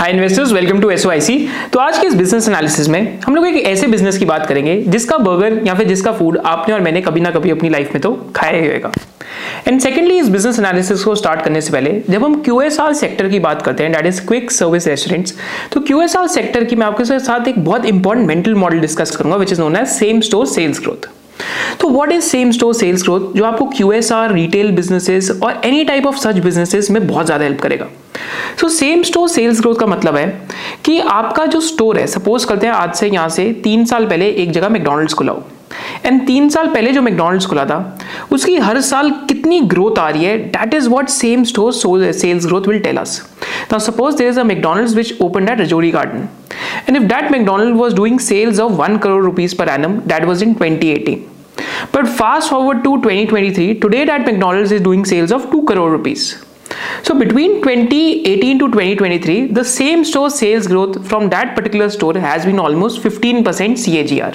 Hi investors, welcome to SOIC. तो आज के इस बिजनेस एनालिसिस में हम लोग एक ऐसे बिजनेस की बात करेंगे जिसका बर्गर या फिर जिसका फूड आपने और मैंने कभी ना कभी अपनी लाइफ में तो खाया ही होगा। एंड सेकेंडली, इस बिजनेस एनालिसिस को स्टार्ट करने से पहले जब हम QSR सेक्टर की बात करते हैं, that is quick service restaurants, तो QSR सेक्टर की मैं आपके साथ एक बहुत इंपॉर्टेंट मेंटल मॉडल डिस्कस करूंगा which is known as same store sales growth. तो what is same store sales growth, जो आपको QSR, रिटेल बिजनेसेस और any type of such businesses में बहुत ज्यादा हेल्प करेगा। So same store sales growth का मतलब है कि आपका जो स्टोर है, सपोज करते हैं आज से यहाँ से 3 साल पहले एक जगह मैकडोनल्ड्स खुला हो, एंड 3 साल पहले जो मैकडोनल्ड्स खुला था उसकी हर साल कितनी ग्रोथ आ रही है, that is what same store sales growth will tell us. Now suppose there is a McDonald's which opened at Rajouri garden, and if that McDonald's was doing sales of 1 crore rupees per annum, that was in 2018. But fast forward to 2023, today that McDonald's is doing sales of 2 crore rupees. So between 2018 to 2023, the same store sales growth from that particular store has been almost 15% CAGR.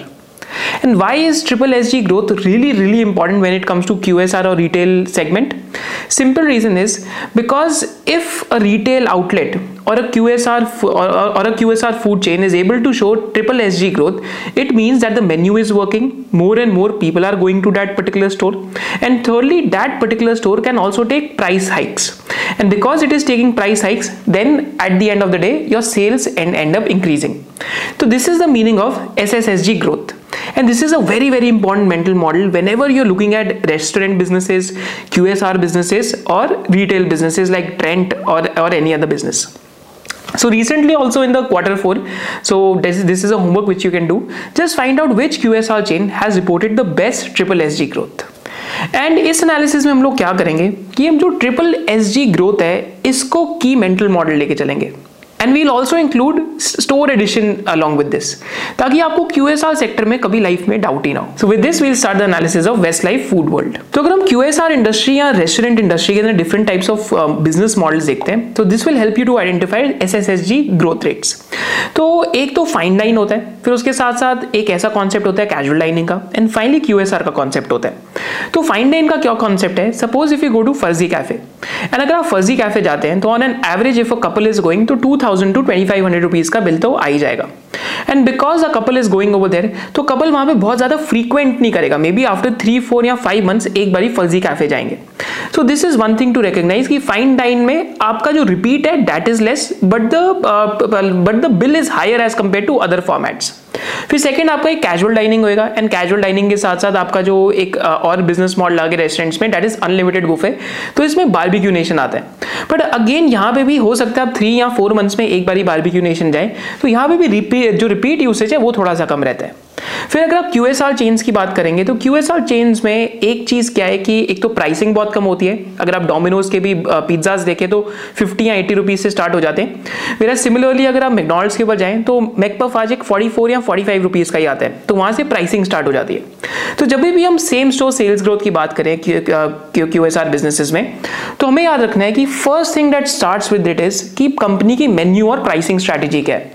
And why is SSSG growth really important when it comes to QSR or retail segment? Simple reason is because if a retail outlet or a QSR food chain is able to show SSSG growth, it means that the menu is working, more and more people are going to that particular store, and thirdly that particular store can also take price hikes, and because it is taking price hikes, then at the end of the day your sales end up increasing. So this is the meaning of SSSG growth. And this is a very important mental model whenever you're looking at restaurant businesses, QSR businesses or retail businesses like Trent or any other business. So recently also in the quarter 4, so this is a homework which you can do. Just find out which QSR chain has reported the best SSSG growth. And इस analysis में हम लोग क्या करेंगे कि हम जो SSSG growth है इसको की मेंटल मॉडल लेके चलेंगे, and we will also include store addition along with this, ताकि आपको QSR सेक्टर में कभी लाइफ में डाउट ही ना हो। So with this we will start the analysis of waste life food world. तो अगर हम QSR इंडस्ट्री या रेस्टोरेंट इंडस्ट्री के अंदर different types of business models देखते हैं, तो this will help you to identify SSSG growth rates. तो एक तो फाइन डाइन होता है, फिर उसके साथ साथ एक ऐसा कॉन्सेप्ट होता है कैजुअल डाइनिंग का, एंड फाइनली QSR का कॉन्सेप्ट होता है। तो फाइन डाइन का क्या कॉन्सेप्ट है, suppose if you go to Farzi cafe, and अगर आप फर्जी कैफे जाते हैं तो on an average if a couple is going तो 2000 to 2500 रुपीज का बिल तो आ ही जाएगा। And because a couple is going over there, तो कपल वहां पे बहुत ज्यादा फ्रीक्वेंट नहीं करेगा, मे बी आफ्टर 3, 4 या 5 मंथ्स एक बार फर्जी कैफे जाएंगे। So this is one thing to recognise कि फाइन डाइन में आपका जो रिपीट है that is less, but the bill is higher as compare to other formats. फिर सेकंड आपका एक कैजुअल डाइनिंग होएगा, एंड कैजुअल डाइनिंग के साथ साथ आपका जो एक और बिजनेस मॉडल आगे रेस्टोरेंट्स में दैट इज अनलिमिटेड बुफे, तो इसमें बारबेक्यू नेशन आता है। बट अगेन यहाँ पे भी हो सकता है आप 3 या 4 मंथ्स में एक बार ही बारबेक्यू नेशन जाए, तो यहाँ पे भी रिपीट यूसेज है वो थोड़ा सा कम रहता है। फिर अगर आप QSR चेन्स की बात करेंगे तो QSR चेन्स में एक चीज क्या है कि एक तो प्राइसिंग बहुत कम होती है। अगर आप डोमिनोज के भी पिज्जाज देखें तो 50 या 80 रुपीज से स्टार्ट हो जाते हैं। मेरा सिमिलरली अगर आप मैकडोनल्ड्स के ऊपर जाएं तो मैकपफ आज एक 44 या 45 रुपीज का ही आता है, तो वहां से प्राइसिंग स्टार्ट हो जाती है। तो जब भी हम सेम स्टोर सेल्स ग्रोथ की बात करें QSR बिजनेसेस में, तो हमें याद रखना है कि first thing that starts with it is कि कंपनी की मेन्यू और प्राइसिंग स्ट्रेटेजी क्या है।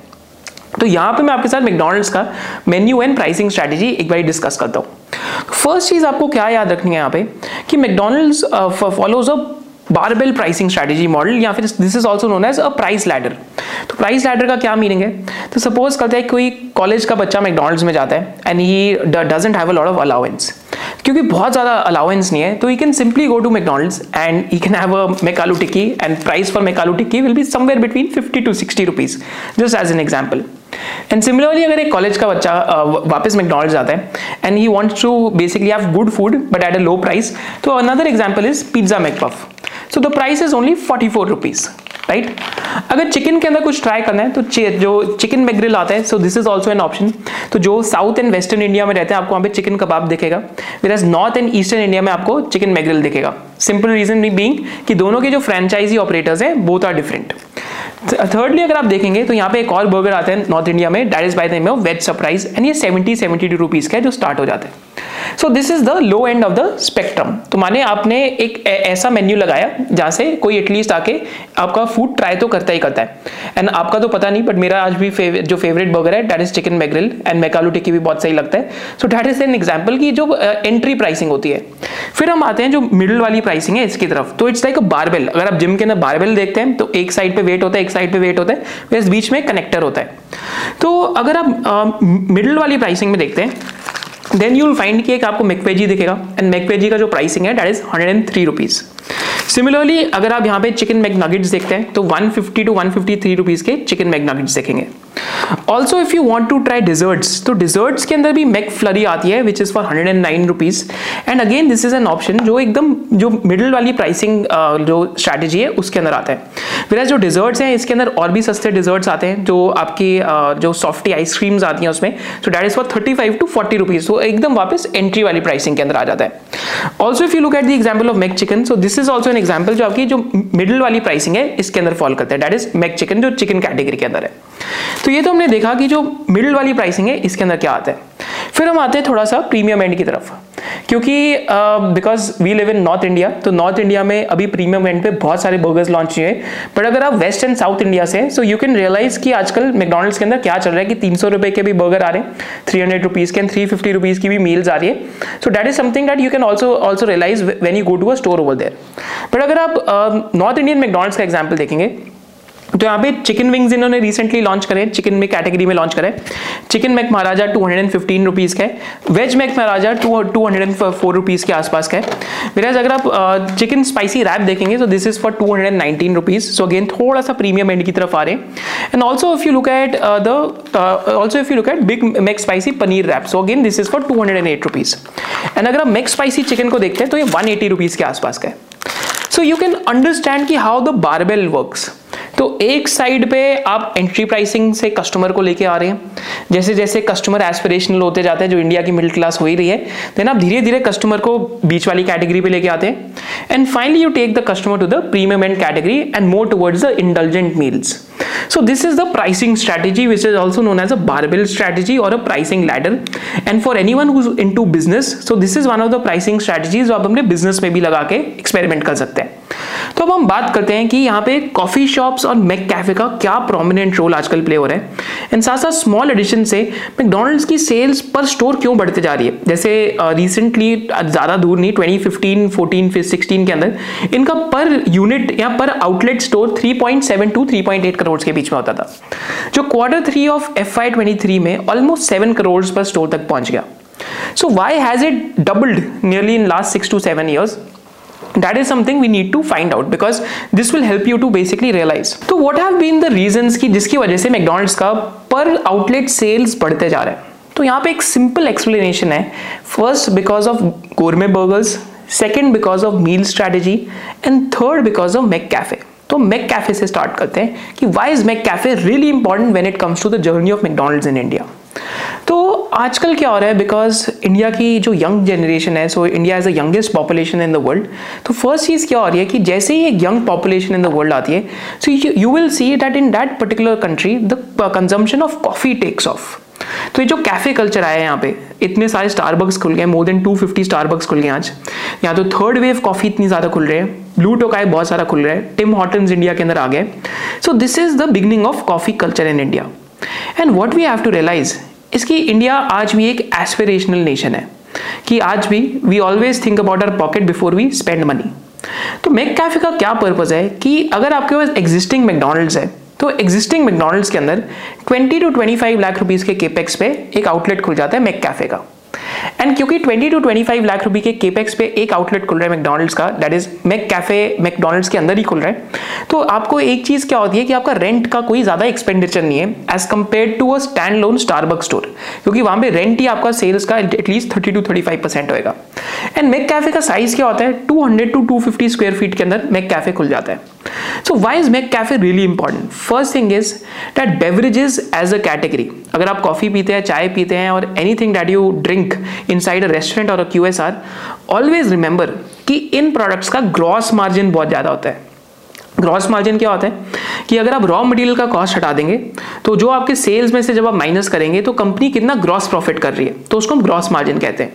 तो यहाँ पे मैं आपके साथ मैकडोनल्ड्स का मेन्यू एंड प्राइसिंग स्ट्रेटेजी एक बार डिस्कस करता हूँ। फर्स्ट चीज आपको क्या याद रखनी है यहाँ पे कि McDonald's follows a barbell pricing strategy model, या फिर this is also known as a price ladder. तो प्राइस लैडर का क्या मीनिंग है, तो सपोज करते हैं कोई कॉलेज का बच्चा मैकडोनल्ड्स में जाता है and he doesn't have a lot of allowance, क्योंकि बहुत ज़्यादा अलाउंस नहीं है, तो you can simply go to McDonald's and you can have a McAloo tikki, and price for McAloo tikki will be somewhere between 50 to 60 rupees, just as an example. And similarly अगर एक college का बच्चा वापस मैकडोनल्ड्स जाता है and he wants to basically have good food but at a low price, तो another example is pizza McPuff, so the price is only 44 rupees, right. अगर chicken के अंदर कुछ ट्राई करना है तो जो चिकन मैकग्रिल आता है, so this is also an option. तो जो साउथ एंड वेस्टर्न इंडिया में रहते हैं आपको वहाँ पे चिकन कबाब दिखेगा, whereas north and eastern India में आपको चिकन मैकग्रिल दिखेगा। सिंपल रीजन बीइंग कि दोनों के जो फ्रेंचाइजी ऑपरेटर्स हैं बोथ आर डिफरेंट। थर्डली अगर आप देखेंगे तो यहाँ पे एक और बर्गर आता है नॉर्थ इंडिया में, that is by the name of veg surprise, and ये 70-72 रुपीज का है जो स्टार्ट हो जाता है। So this is the low end of the spectrum. तो माने आपने एक ऐसा मेन्यू लगाया जहाँ से कोई एटलीस्ट आके आपका फूड ट्राई तो करता ही करता है। एंड आपका तो पता नहीं, बट मेरा आज भी जो फेवरेट बर्गर है that is chicken McGrill and McAloo tikki भी बहुत सही लगता है। So that is an example की जो एंट्री प्राइसिंग होती है। फिर हम आते हैं जो मिडिल वाली प्राइसिंग है इसकी तरफ। तो इट्स लाइक अ बारबेल। अगर आप जिम के अंदर बारबेल देखते हैं तो एक साइड पे वेट होता है, एक साइड पे वेट होता है, फिर बीच में कनेक्टर होता है। तो अगर आप मिडिल वाली प्राइसिंग में देखते हैं देन यू विल फाइंड कि एक आपको मैकवेजी दिखेगा एंड मैकवेजी का जो प्राइसिंग है दैट इज 103 रुपीज़। सिमिलरली अगर आप यहाँ पे चिकन मैगनगेट्स देखते हैं तो 150 टू 153 रुपीज़ के चिकन मैगनगेट्स देखेंगे। Also if you want to try desserts तो डिजर्ट्स के अंदर भी मैक फ्लरी आती है which is for 109 rupees. And again this is an option जो एकदम जो मिडिल वाली प्राइसिंग जो स्ट्रैटेजी है उसके अंदर आता है। फिर जो डिजर्ट्स हैं इसके अंदर और भी सस्ते डिजर्ट्स आते हैं जो आपकी जो सॉफ्टी आइसक्रीम्स आती हैं उसमें। So that is for 35 to 40 rupees. तो एकदम वापस एंट्री वाली प्राइसिंग के अंदर आ जाता है। Also if you look at the example of McChicken so this is also an example जो आपकी जो मिडिल वाली प्राइसिंग है इसके अंदर फॉल करता है। दैट इज मैक चिकन जो चिकन कैटेगरी के अंदर है। तो ये तो हमने देखा कि जो मिडिल वाली प्राइसिंग है इसके अंदर क्या आता है। फिर हम आते हैं थोड़ा सा प्रीमियम एंड की तरफ, क्योंकि because we live in north India. तो नॉर्थ इंडिया में अभी प्रीमियम एंड पे बहुत सारे बर्गर्स लॉन्च हुए हैं। बट अगर आप वेस्ट एंड साउथ इंडिया से सो यू कैन रियलाइज कि आजकल मैकडोनल्ड्स के अंदर क्या चल रहा है कि 300 रुपए के भी बर्गर आ रहे हैं, 300 रुपीज़ के एंड 350 रुपीज़ की भी मील्स आ रही है। So that is something that you can also realise when you go to a store over there. But अगर आप नॉर्थ इंडियन मैकडोनल्ड्स का एग्जाम्पल देखेंगे तो यहाँ पे चिकन विंग्स इन्होंने रिसेंटली लॉन्च करे, चिकन में कैटेगरी में लॉन्च करे। चिकन मैक महाराजा 215 रुपीज़ का है, वेज मैक महाराजा 204 रुपीज़ के आसपास का है। विराज अगर आप चिकन स्पाइसी रैप देखेंगे तो this is for 219 rupees. So again थोड़ा सा प्रीमियम एंड की तरफ आ रहे हैं। And also if you look at big Mac spicy paneer wrap so again this is for 208 rupees. And अगर आप मैक स्पाइसी चिकन को देखते हैं तो ये 180 रुपीज़ के आसपास का है। सो यू कैन अंडरस्टैंड कि हाउ द बारबेल वर्क्स। तो एक साइड पे आप एंट्री प्राइसिंग से कस्टमर को लेके आ रहे हैं, जैसे जैसे कस्टमर एस्पिरेशनल होते जाते हैं जो इंडिया की मिडिल क्लास हो ही रही है, देन आप धीरे धीरे कस्टमर को बीच वाली कैटेगरी पे लेके आते हैं। And finally you take the customer to the premium end category and more towards the indulgent meals. So this is the pricing strategy which is also known as a barbell strategy और a pricing ladder. And for anyone who is into business so this is one of the pricing strategies जो आप अपने business में भी लगा के experiment कर सकते हैं। तो अब हम बात करते हैं कि यहाँ पे कॉफी शॉप्स और मैक कैफे का क्या प्रोमिनेंट रोल आजकल प्ले हो रहा है। एंड साथ साथ स्मॉल एडिशन से मैकडोनल्ड्स की सेल्स पर स्टोर क्यों बढ़ते जा रही है। जैसे रिसेंटली ज़्यादा दूर नहीं 2015, 14, 16 के अंदर इनका पर यूनिट या per outlet store 3.7 to 3.8 crore के बीच में होता था, जो Q3 ऑफ FY23 में ऑलमोस्ट 7 करोड़ पर स्टोर तक पहुंच गया। So why has it doubled nearly in last 6 to 7 years? That is something we need to find out because this will help you to basically realize. So what have been the reasons कि जिसकी वजह से McDonald's का per outlet sales बढ़ते जा रहे हैं? तो यहाँ पे एक simple explanation है. First because of gourmet burgers, second because of meal strategy, and third because of McCafe. तो McCafe से start करते हैं कि why is McCafe really important when it comes to the journey of McDonald's in India? तो आजकल क्या हो रहा है बिकॉज इंडिया की जो यंग जनरेशन है so India is the youngest population in the world. तो फर्स्ट चीज़ क्या हो रही है कि जैसे ही एक young population in the world आती है so you will see that in that particular country the consumption of coffee takes off. तो ये जो कैफ़े कल्चर आया है यहाँ पे इतने सारे स्टारबक्स खुल गए, मोर देन 250 स्टारबक्स खुल गए आज। यहाँ तो थर्ड वेव कॉफ़ी इतनी ज़्यादा खुल रहे हैं, ब्लू टोकाई बहुत सारा खुल रहा है, टिम हॉर्टन्स इंडिया के अंदर आ गए। So this is the beginning of coffee culture in India. And what we have to realise इसकी इंडिया आज भी एक एस्पिरेशनल नेशन है कि आज भी we always think about our pocket before we spend money. तो मैक कैफे का क्या पर्पज़ है कि अगर आपके पास एग्जिस्टिंग मैकडोनल्ड्स है तो एग्जिस्टिंग मैकडोनल्ड्स के अंदर 20 टू 25 लाख रुपीस के केपेक्स पे एक आउटलेट खुल जाता है मैक कैफे का। एंड क्योंकि 20 टू 25 लाख रुपए के केपेक्स पे एक आउटलेट खुल रहा है मैकडोनल्ड्स का, that is McCafe McDonald's के अंदर ही खुल रहा है, तो आपको एक चीज़ क्या होती है कि आपका रेंट का कोई ज़्यादा एक्सपेंडिचर नहीं है as compare to a standalone Starbucks store, क्योंकि वहाँ पे रेंट ही आपका सेल्स का एटलीस्ट 30 to 35% होएगा। एंड मैक कैफे का साइज क्या होता है 200 to 250 स्क्वायर फीट के अंदर मैक कैफे खुल जाता है। So why is McCafe really important? First thing is that beverages as a category, अगर आप कॉफी पीते हैं, चाय पीते हैं और anything that you drink inside a restaurant और अ QSR, ऑलवेज रिमेंबर कि इन प्रोडक्ट्स का ग्रॉस मार्जिन बहुत ज़्यादा होता है। ग्रॉस मार्जिन क्या होता है कि अगर आप रॉ मटेरियल का कॉस्ट हटा देंगे तो जो आपके सेल्स में से जब आप माइनस करेंगे तो कंपनी कितना ग्रॉस प्रॉफिट कर रही है तो उसको हम ग्रॉस मार्जिन कहते हैं।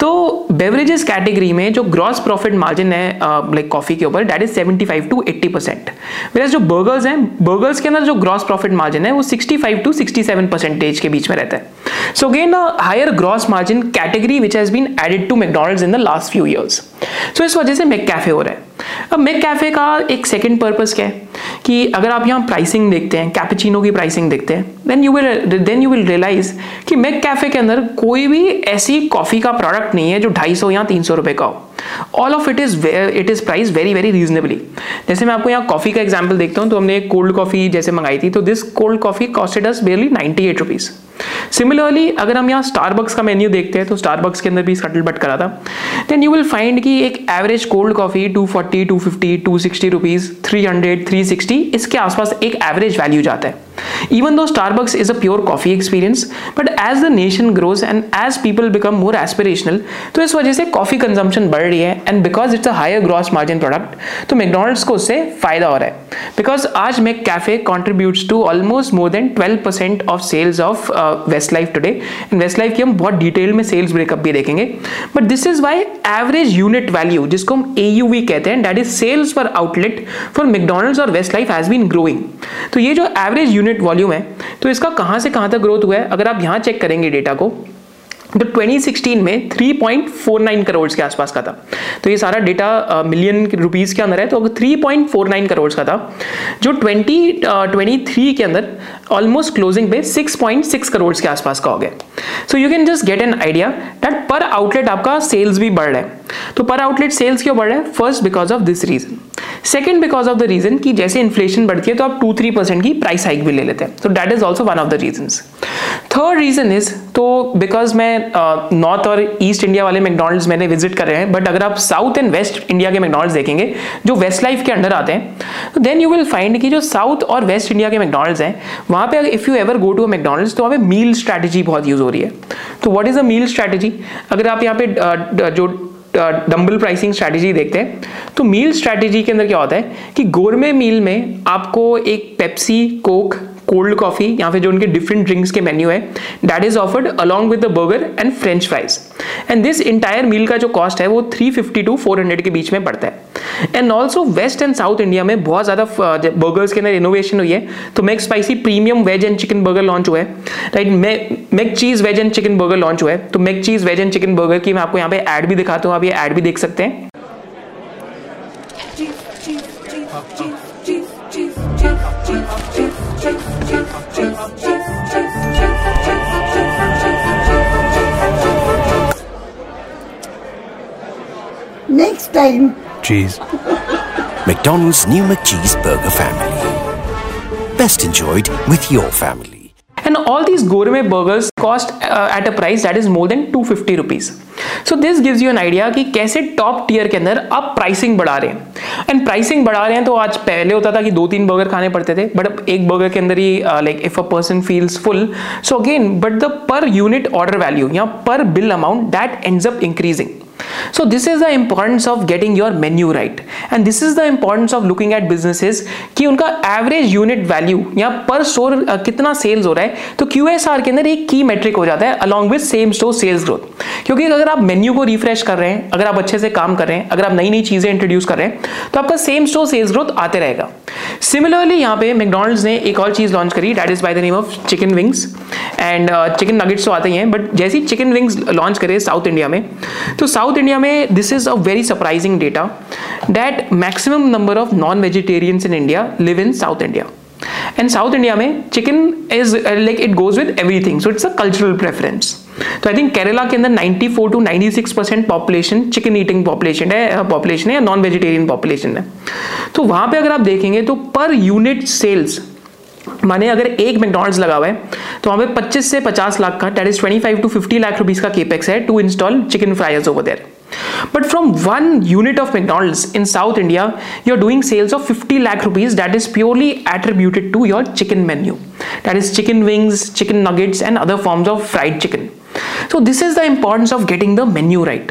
तो बेवरेजेस कैटेगरी में जो ग्रॉस प्रॉफिट मार्जिन है लाइक कॉफी के ऊपर डेट इज 75 to 80%, वेयर जो बर्गर्स हैं, बर्गर्स के अंदर जो ग्रॉस प्रॉफिट मार्जिन है वो 65 to 67% के बीच में रहता है. So again a higher gross margin category which has been added to McDonald's in the last few years. सो इस वजह से मैक कैफे हो रहा है. अब मैक कैफे का एक सेकंड पर्पस क्या है कि अगर आप यहाँ प्राइसिंग देखते हैं, कैपेचिनो की प्राइसिंग देखते हैं, देन यू विल रियलाइज कि मैक कैफे के अंदर कोई भी ऐसी कॉफी का प्रोडक्ट नहीं है जो 250 या 300 रुपए का हो. All of it is price very very reasonably. जैसे मैं आपको यहाँ कॉफी का एग्जाम्पल देखता हूँ, तो हमने एक कोल्ड कॉफी जैसे मंगाई थी, तो this cold coffee costed us barely 98 rupees. Similarly अगर हम यहाँ स्टारबक्स का मेन्यू देखते हैं, तो स्टारबक्स के अंदर भी स्कटल बट करा था, देन यू विल फाइंड कि एक एवरेज कोल्ड कॉफी 240, 250, 260 रुपीज, 300, 360 इसके आसपास एक एवरेज वैल्यू जाता है. Even though Starbucks is a pure coffee experience, but as the nation grows and as people become more aspirational, तो इस वजह से कॉफी कंजम्पशन बढ़ रही है. And because it's a higher gross margin product, तो मैकडोनल्ड्स को उससे फायदा हो रहा है. बिकॉज आज McCafe contributes to almost more than 12% of sales of waste life today. And Westlife की हम बहुत डिटेल में सेल्स ब्रेकअप भी देखेंगे, but this is why average unit value जिसको हम AUV कहते हैं, that is sales per outlet for McDonald's और Westlife has been growing. तो ये जो एवरेज यूनिट वॉल्यूम है, तो इसका कहां से कहां तक ग्रोथ हुआ है. अगर आप यहां चेक करेंगे डेटा को, तो 2016 में 3.49 करोड़ के आसपास का था. तो ये सारा डेटा मिलियन रुपीस के अंदर है, तो 3.49 करोड़ का था जो 2023 के अंदर ऑलमोस्ट क्लोजिंग पे 6.6 करोड़ के आसपास का हो गया. So you can just get an idea that per outlet आपका सेल्स भी बढ़ रहा है. तो पर आउटलेट सेल्स क्यों बढ़ रहा है? First because of this reason, second because of the reason कि जैसे इन्फ्लेशन बढ़ती है तो आप 2-3% की प्राइस हाइक भी ले लेते हैं, तो that is also one of the reasons. Third reason is, तो बिकॉज मैं नॉर्थ और ईस्ट इंडिया वाले मैकडोनल्ड्स मैंने विजिट कर रहे हैं, बट अगर आप साउथ एंड वेस्ट इंडिया के मैकडोनल्ड्स देखेंगे जो वेस्ट लाइफ के अंडर आते हैं, देन यू विल फाइंड कि जो साउथ और वेस्ट इंडिया के मैकडोनल्ड्स हैं वहाँ पे if you ever go to a McDonald's, तो वहाँ पे मील स्ट्रैटेजी बहुत यूज हो रही है. तो what is a meal strategy? अगर आप यहाँ पे जो डंबल प्राइसिंग स्ट्रैटेजी देखते हैं, तो मील स्ट्रैटेजी के अंदर क्या होता है कि गोरमे मील में आपको एक पेप्सी, कोक, कोल्ड कॉफी, यहाँ पे जो उनके डिफरेंट ड्रिंक्स के मेन्यू है, that is offered along with the burger and French fries. And this entire meal का जो कॉस्ट है वो 350 to 400 के बीच में पड़ता है. And also west and south India में बहुत ज़्यादा बर्गर्स के अंदर इनोवेशन हुई है. तो Mac spicy premium veg and chicken burger launch हुआ है, right? Mac cheese veg and chicken burger launch हुआ है. तो Mac cheese veg and chicken burger की मैं आपको यहाँ पे ऐड भी दिखाता हूँ, आप ये ऐड भी देख सकते हैं. Next time. Cheese. McDonald's new McCheese burger family. Best enjoyed with your family. And all these gourmet burgers cost at a price that is more than 250 rupees. So this gives you an idea कि कैसे top tier के अंदर आप pricing बढ़ा रहे हैं. And pricing बढ़ा रहे हैं तो आज पहले होता था कि 2-3 बर्गर खाने पड़ते थे, बट अब एक बर्गर के अंदर ही like if a person feels full, so again but the per unit order value या per bill amount that ends up increasing. So this is the importance of getting your menu right, and this is the importance of looking at businesses कि उनका average unit value या per store कितना sales हो रहा है. तो QSR के अंदर एक key metric हो जाता है along with same store sales growth, क्योंकि अगर आप menu को refresh कर रहे हैं, अगर आप अच्छे से काम कर रहे हैं, अगर आप नई नई चीज़ें introduce कर रहे हैं, तो आपका same store sales growth आते रहेगा. Similarly यहाँ पे McDonald's ने एक और चीज़ launch करी, that is by the name of chicken wings. And chicken nuggets तो आते ही हैं, बट जैसी चिकन विंग्स लॉन्च करे साउथ इंडिया में, तो साउथ इंडिया में this is a very surprising data that maximum number of non vegetarians in India live in south India. And south India में chicken is like it goes with everything, so it's a cultural preference. तो I think Kerala के अंदर 94 to 96% population chicken eating population है या non vegetarian population है. तो वहाँ पर अगर आप देखेंगे तो पर यूनिट सेल्स, माने अगर एक मैकडोनल्ड्स लगा हुआ है तो वहाँ पे 25 से 50 लाख का, that is 25 to 50 lakh rupees का केपेक्स है to install chicken fries over there. But from one unit of McDonald's in south India you are doing sales of 50 lakh rupees that is purely attributed to your chicken menu, that is chicken wings, chicken nuggets and other forms of fried chicken. तो this is the importance of getting the menu right.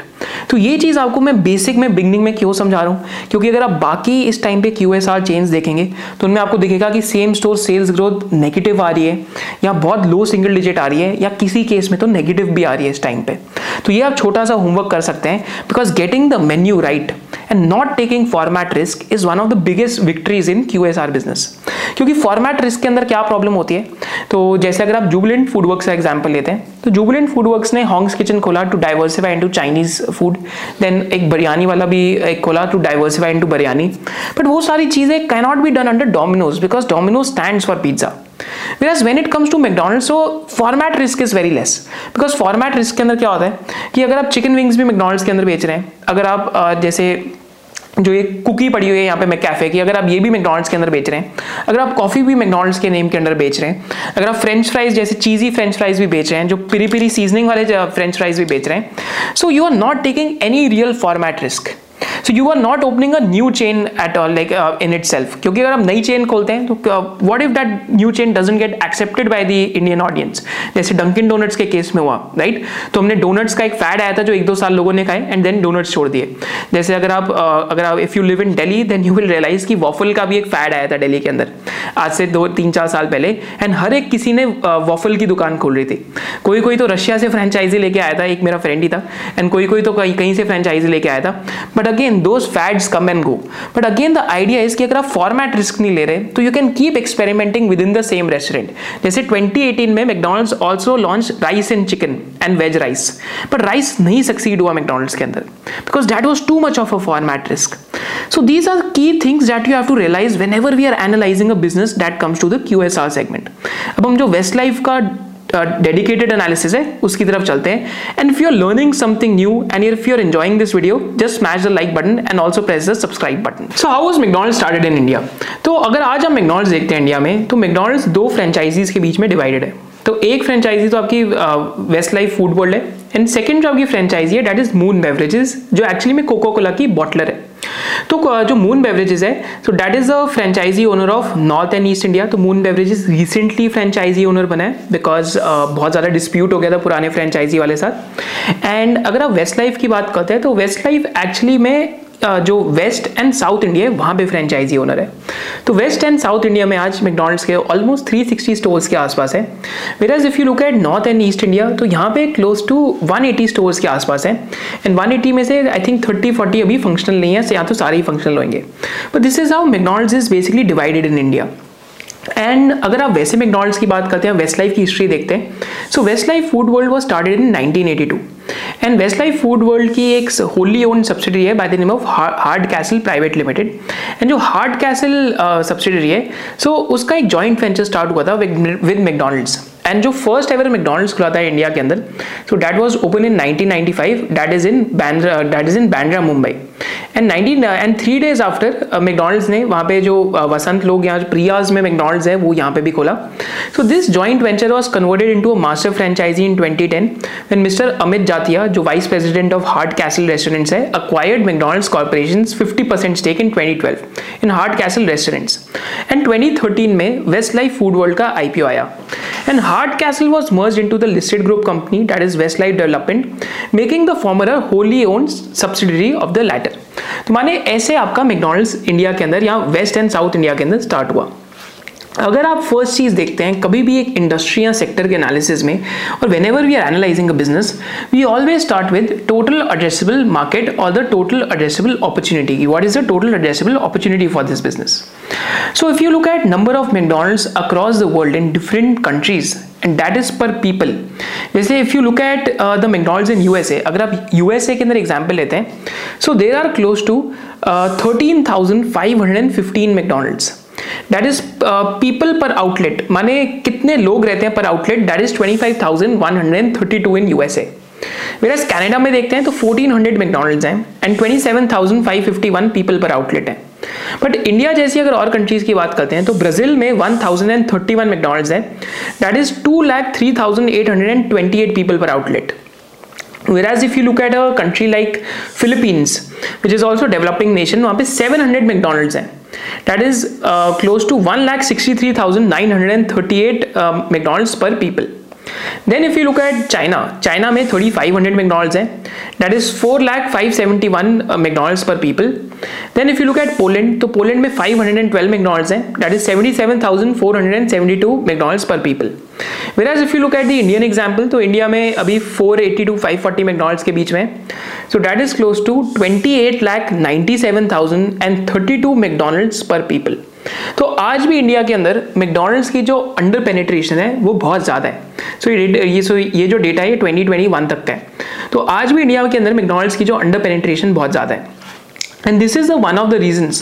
तो ये चीज आपको मैं basic में beginning में क्यों समझा रहा हूं, क्योंकि अगर आप बाकी इस टाइम पे QSR चेंज देखेंगे तो उनमें आपको दिखेगा कि same store sales growth negative आ रही है या बहुत लो सिंगल डिजिट आ रही है या किसी केस में तो नेगेटिव भी आ रही है इस टाइम पे। तो ये आप छोटा सा होमवर्क कर सकते हैं, because getting the menu right and not taking format risk is one of the biggest victories in QSR business. क्योंकि फॉर्मेट रिस्क के अंदर क्या प्रॉब्लम होती है, तो जैसे अगर आप जुबिलेंट फूडवर्क्स का एग्जांपल लेते हैं तो जुबिलेंट फूडवर्क्स ने हॉन्ग्स किचन खोला to diversify into Chinese food, then एक बिरयानी वाला भी एक खोला to diversify into biryani, but वो सारी चीजें can not be done under Domino's because Domino's stands for pizza. Whereas when it comes to McDonald's, so format risk is very less because format risk के अंदर क्या होता है कि अगर आप चिकन विंग्स भी McDonald's के अंदर बेच रहे हैं, अगर आप जैसे जो ये कुकी पड़ी हुई है यहाँ पे मैं कैफे की, अगर आप ये भी McDonald's के अंदर बेच रहे हैं, अगर आप कॉफ़ी भी McDonald's के नेम के अंदर बेच रहे हैं, अगर आप फ्रेंच फ्राइज जैसे चीज़ी फ्रेंच फ्राइज भी बेच रहे हैं, जो पिरी पिरी सीजनिंग वाले फ्रेंच फ्राइज भी बेच रहे हैं, so you are not taking any real format risk. So you are not opening a new chain at all like in itself, क्योंकि अगर आप नई चेन खोलते हैं तो what if that new chain doesn't get accepted by the Indian audience, जैसे Dunkin Donuts के case में हुआ राइट। तो हमने डोनट्स का एक फैड आया था जो 1-2 साल लोगों ने खाए एंड देन डोनट्स छोड़ दिए। जैसे अगर आप if you live in Delhi then you will realise कि वॉफल का भी एक फैड आया था दिल्ली के अंदर आज से 2-3-4 साल पहले, एंड हर एक किसी ने वॉफल की दुकान खोल रही थी। कोई तो रशिया से फ्रेंचाइजी लेके आया था, एक मेरा फ्रेंड ही था, एंड कोई तो कहीं से फ्रेंचाइजी लेके आया था। But again those fads come and go, but again the idea is कि अगर आप format risk नहीं ले रहे तो you can keep experimenting within the same restaurant। जैसे 2018 में McDonald's also launched rice and chicken and veg rice, but rice नहीं succeed हुआ McDonald's के अंदर because that was too much of a format risk। So these are key things that you have to realize whenever we are analyzing a business that comes to the QSR segment। अब हम जो Westlife का dedicated analysis है उसकी तरफ चलते हैं। And if you are learning something new and if you are enjoying this video just smash the like button and also press the subscribe button. So how was McDonald's started in India? तो अगर आज हम McDonald's देखते हैं India में, तो McDonald's 2 franchises के बीच में डिवाइडेड है। तो एक फ्रेंचाइजी तो आपकी वेस्ट लाइफ फूड वर्ल्ड है, एंड सेकेंड जो आपकी फ्रेंचाइजी है दैट इज मून बेवरेजेस, जो एक्चुअली में कोका कोला की बॉटलर है। तो जो मून बेवरेजेस है, तो that is a franchisee owner of north and east India. तो Moon Beverages recently franchisee owner बना है बिकॉज बहुत ज़्यादा डिस्प्यूट हो गया था पुराने फ्रेंचाइजी वाले साथ। एंड अगर आप वेस्ट लाइफ की बात करते हैं तो वेस्ट लाइफ एक्चुअली में जो वेस्ट एंड साउथ इंडिया है वहाँ पे फ्रेंचाइजी ओनर है। तो वेस्ट एंड साउथ इंडिया में आज मैकडॉनल्ड्स के ऑलमोस्ट 360 स्टोर्स के आसपास है। Whereas if you look at north and east India तो यहाँ पे क्लोज टू 180 स्टोर्स के आसपास है, एंड 180 में से आई थिंक 30-40 अभी फंक्शनल नहीं है, या तो सारे ही फंक्शनल होंगे। But this is how McDonald's is basically divided in India. And अगर आप वैसे मैकडॉनल्ड्स की बात करते हैं, वेस्ट लाइफ की हिस्ट्री देखते हैं, so waste life food world was started in 1982, and waste life food world की एक होली ओन्ड सब्सिडरी है by the name of Hardcastle private limited. And जो हार्ड कैसल सब्सिडरी है so उसका एक जॉइंट वेंचर स्टार्ट हुआ था with McDonald's, and जो फर्स्ट एवर मैकडॉनल्ड्स खुला था इंडिया के अंदर so that was open in 1995, that is in Bandra Mumbai. And 3 days after McDonald's ने वहाँ पे जो वसंत लोग यहाँ प्रियाज में मैकडॉनल्ड्स है वो यहाँ पे भी खोला। So this joint venture was converted into a master franchisee in 2010 when mister Amit Jatia, जो vice president of Hardcastle restaurants है, acquired McDonald's corporations 50% stake in 2012 in Hardcastle restaurants. And 2013 में वेस्ट लाइफ फूड वर्ल्ड का IPO आया, and Hardcastle was merged into the listed group company that is Westlife development, making the former a wholly owned subsidiary of the latter. तो माने ऐसे आपका McDonald's India के अंदर या waste and south India के अंदर start हुआ। अगर आप फर्स्ट चीज़ देखते हैं कभी भी एक इंडस्ट्री या सेक्टर के एनालिसिस में, और whenever we are analysing a business we always start with total addressable market और द टोटल एड्रेसेबल अपॉर्चुनिटी की, what is the total addressable opportunity for this business. So if you look at number of McDonald's across the world in different countries and that is per people, जैसे if you look at the McDonald's in USA, अगर आप USA के अंदर example लेते हैं सो देर are close to 13,515 McDonald's, that is people per outlet, माने कितने लोग रहते हैं per outlet, that is 25,132 in USA। Whereas Canada में देखते हैं तो 1,400 मैकडॉनल्ड्स हैं एंड 27,551 पीपल पर आउटलेट है। बट इंडिया जैसी अगर और कंट्रीज की बात करते हैं तो ब्राजील में 1,031 मैकडॉनल्ड्स है, that is 2,03,828 people per outlet. Whereas if you look at a country like Philippines, which is also a developing nation, वहाँ पे 700 McDonald's हैं, that is close to 1,63,938 McDonald's per people। Then if you look at China, China में 3500 McDonald's हैं, that is 4,571 McDonald's per people. Then if you look at Poland, तो Poland में 512 McDonald's हैं, that is 77,472 McDonald's per people. Whereas if you look at the Indian example, तो India में अभी 480 to 540 McDonald's के बीच में, so that is close to 28,97,032 McDonald's per people. तो आज भी इंडिया के अंदर मैकडोनल्ड्स की जो अंडर पेनिट्रेशन है वो बहुत ज़्यादा है. ये जो डेटा है 2021 तक का है, तो आज भी इंडिया के अंदर मैकडोनल्ड्स की जो अंडर पेनिट्रेशन बहुत ज़्यादा है. And this is one of the reasons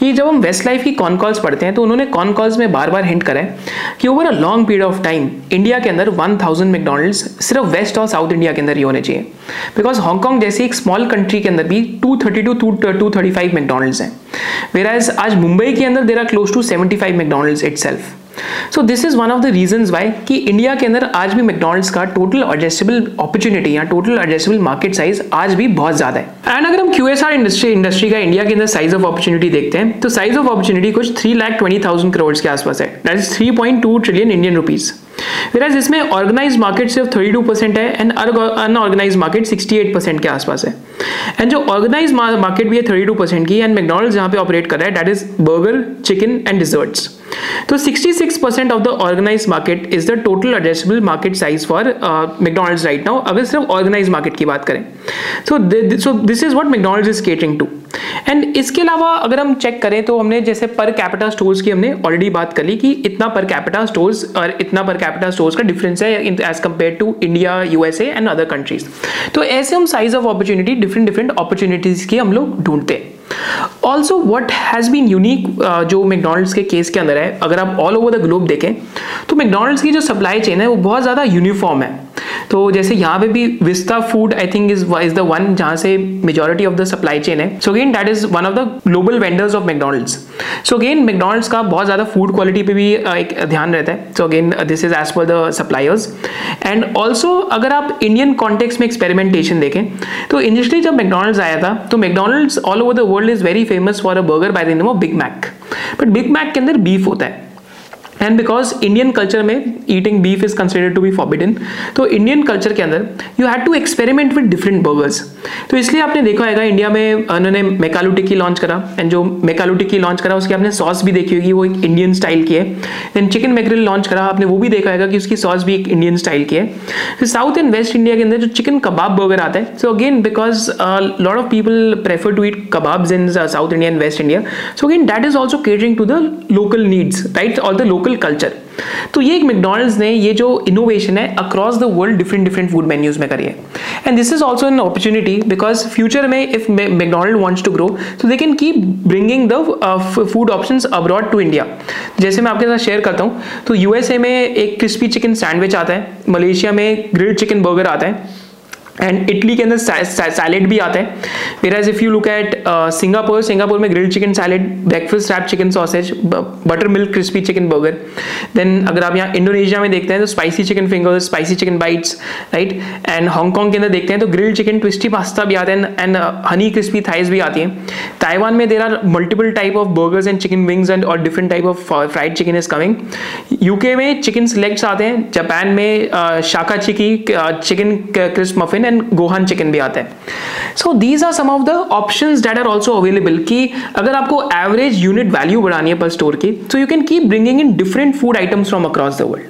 कि जब हम वेस्ट लाइफ की कॉन कॉल्स पढ़ते हैं तो उन्होंने कॉन कॉल्स में बार बार हिंट करा है कि over a long period of time India के अंदर 1000 मैकडोनल्ड्स सिर्फ वेस्ट और साउथ इंडिया के अंदर ही होने चाहिए, बिकॉज हांगकॉन्ग जैसी एक स्मॉल कंट्री के अंदर भी 232 to 235 मैकडोनल्ड्स हैं. Whereas आज मुंबई के अंदर there are close to 75 McDonald's itself. So this is one of the reasons why कि इंडिया के अंदर आज भी मैकडोनल्ड्स का टोटल एड्रेसेबल अपॉर्चुनिटी या टोटल एड्रेसेबल मार्केट साइज आज भी बहुत ज्यादा है. एंड अगर हम QSR इंडस्ट्री का इंडिया के अंदर साइज ऑफ अपॉर्चुनिटी देखते हैं तो साइज ऑफ अपॉर्चुनिटी कुछ 3,20,000 करोड़ के आसपास है, that is 3.2 trillion Indian rupees. Whereas इसमें ऑर्गेनाइज्ड मार्केट सिर्फ 32% है एंड अनऑर्गेनाइज्ड मार्केट 68% के आसपास है. एंड जो ऑर्गेनाइज्ड मार्केट भी है 32% की, एंड मैकडोनल्ड्स जहाँ पे ऑपरेट कर रहा है that is burger, chicken and desserts. तो 66% of the organised market is the total addressable market size for McDonald's right now, अगर सिर्फ ऑर्गेनाइज्ड मार्केट की बात करें. So this is what McDonald's is catering to. And इसके अलावा अगर हम चेक करें तो हमने जैसे पर कैपिटा स्टोर्स की हमने ऑलरेडी बात कर ली कि इतना पर कैपिटा स्टोर्स और इतना पर कैपिटा स्टोर्स का डिफरेंस है as compare to India, USA and other countries. तो ऐसे हम size of opportunity different opportunities की हम लोग ढूंढते हैं. Also what has been unique जो मैकडोनल्ड्स के केस के अंदर है, अगर आप ऑल ओवर द ग्लोब देखें तो मैकडोनल्ड्स की जो सप्लाई चेन है वो बहुत ज़्यादा यूनिफॉर्म है. तो जैसे यहाँ पे भी Vista food I think is the one जहाँ से majority of the supply chain है. So again that is one of the global vendors of McDonald's. So again McDonald's का बहुत ज़्यादा फूड क्वालिटी पे भी एक ध्यान रहता है. So again this is as per the suppliers. And also अगर आप इंडियन कॉन्टेक्स्ट में एक्सपेरिमेंटेशन देखें तो इनिशियली जब मैकडोनल्ड्स आया था तो McDonald's all over the world is very famous for a burger by the name of Big Mac, but Big Mac के अंदर बीफ होता है. एंड बिकॉज इंडियन कल्चर में eating beef is considered to be forbidden, तो Indian culture के अंदर you had to experiment with different burgers. तो इसलिए आपने देखा होगा इंडिया में उन्होंने मेकालू टिक्की लॉन्च करा, एंड जो मेकालू टिक्की लॉन्च करा उसकी आपने सॉस भी देखी होगी वो एक इंडियन स्टाइल की है. देन चिकन मैकरेल लॉन्च करा, आपने वो भी देखा होगा कि उसकी सॉस भी एक इंडियन स्टाइल की है. फिर साउथ एंड वेस्ट इंडिया के अंदर जो चिकन कबाब बर्गर आता है, so again because lot of people prefer to eat kebabs in south India and waste India, so again that is also catering to the local needs right और the local culture. तो ये एक McDonald's ने ये जो innovation है across the world different food menus में करी है. And this is also an opportunity because future में if McDonald wants to grow so they can keep bringing the food options abroad to India. जैसे मैं आपके साथ share करता हूँ तो USA में एक क्रिस्पी चिकन सैंडविच आता है, मलेशिया में ग्रिल्ड चिकन बर्गर आता है, एंड इटली के अंदर सैलेड भी आता है. Whereas if you look at Singapore में grilled chicken salad, breakfast wrap chicken sausage, buttermilk crispy chicken burger. Then अगर आप यहाँ इंडोनेशिया में देखते हैं तो spicy chicken fingers, spicy chicken bites right. And Hong Kong के अंदर देखते हैं तो ग्रिल्ड चिकन ट्विस्टी पास्ता भी आते हैं एंड हनी क्रिस्पी थाइज भी आती हैं. ताइवान में there are multiple type of burgers and chicken wings and और different type of fried chicken is coming. UK में चिकन सेलेक्ट्स आते हैं, जापान में शाका चिकी chicken crisp muffin and Gohan chicken भी आता है. So these are some of the options that are also available कि अगर आपको एवरेज यूनिट वैल्यू बढ़ानी है पर स्टोर की, so you can keep bringing in different food items from across the world.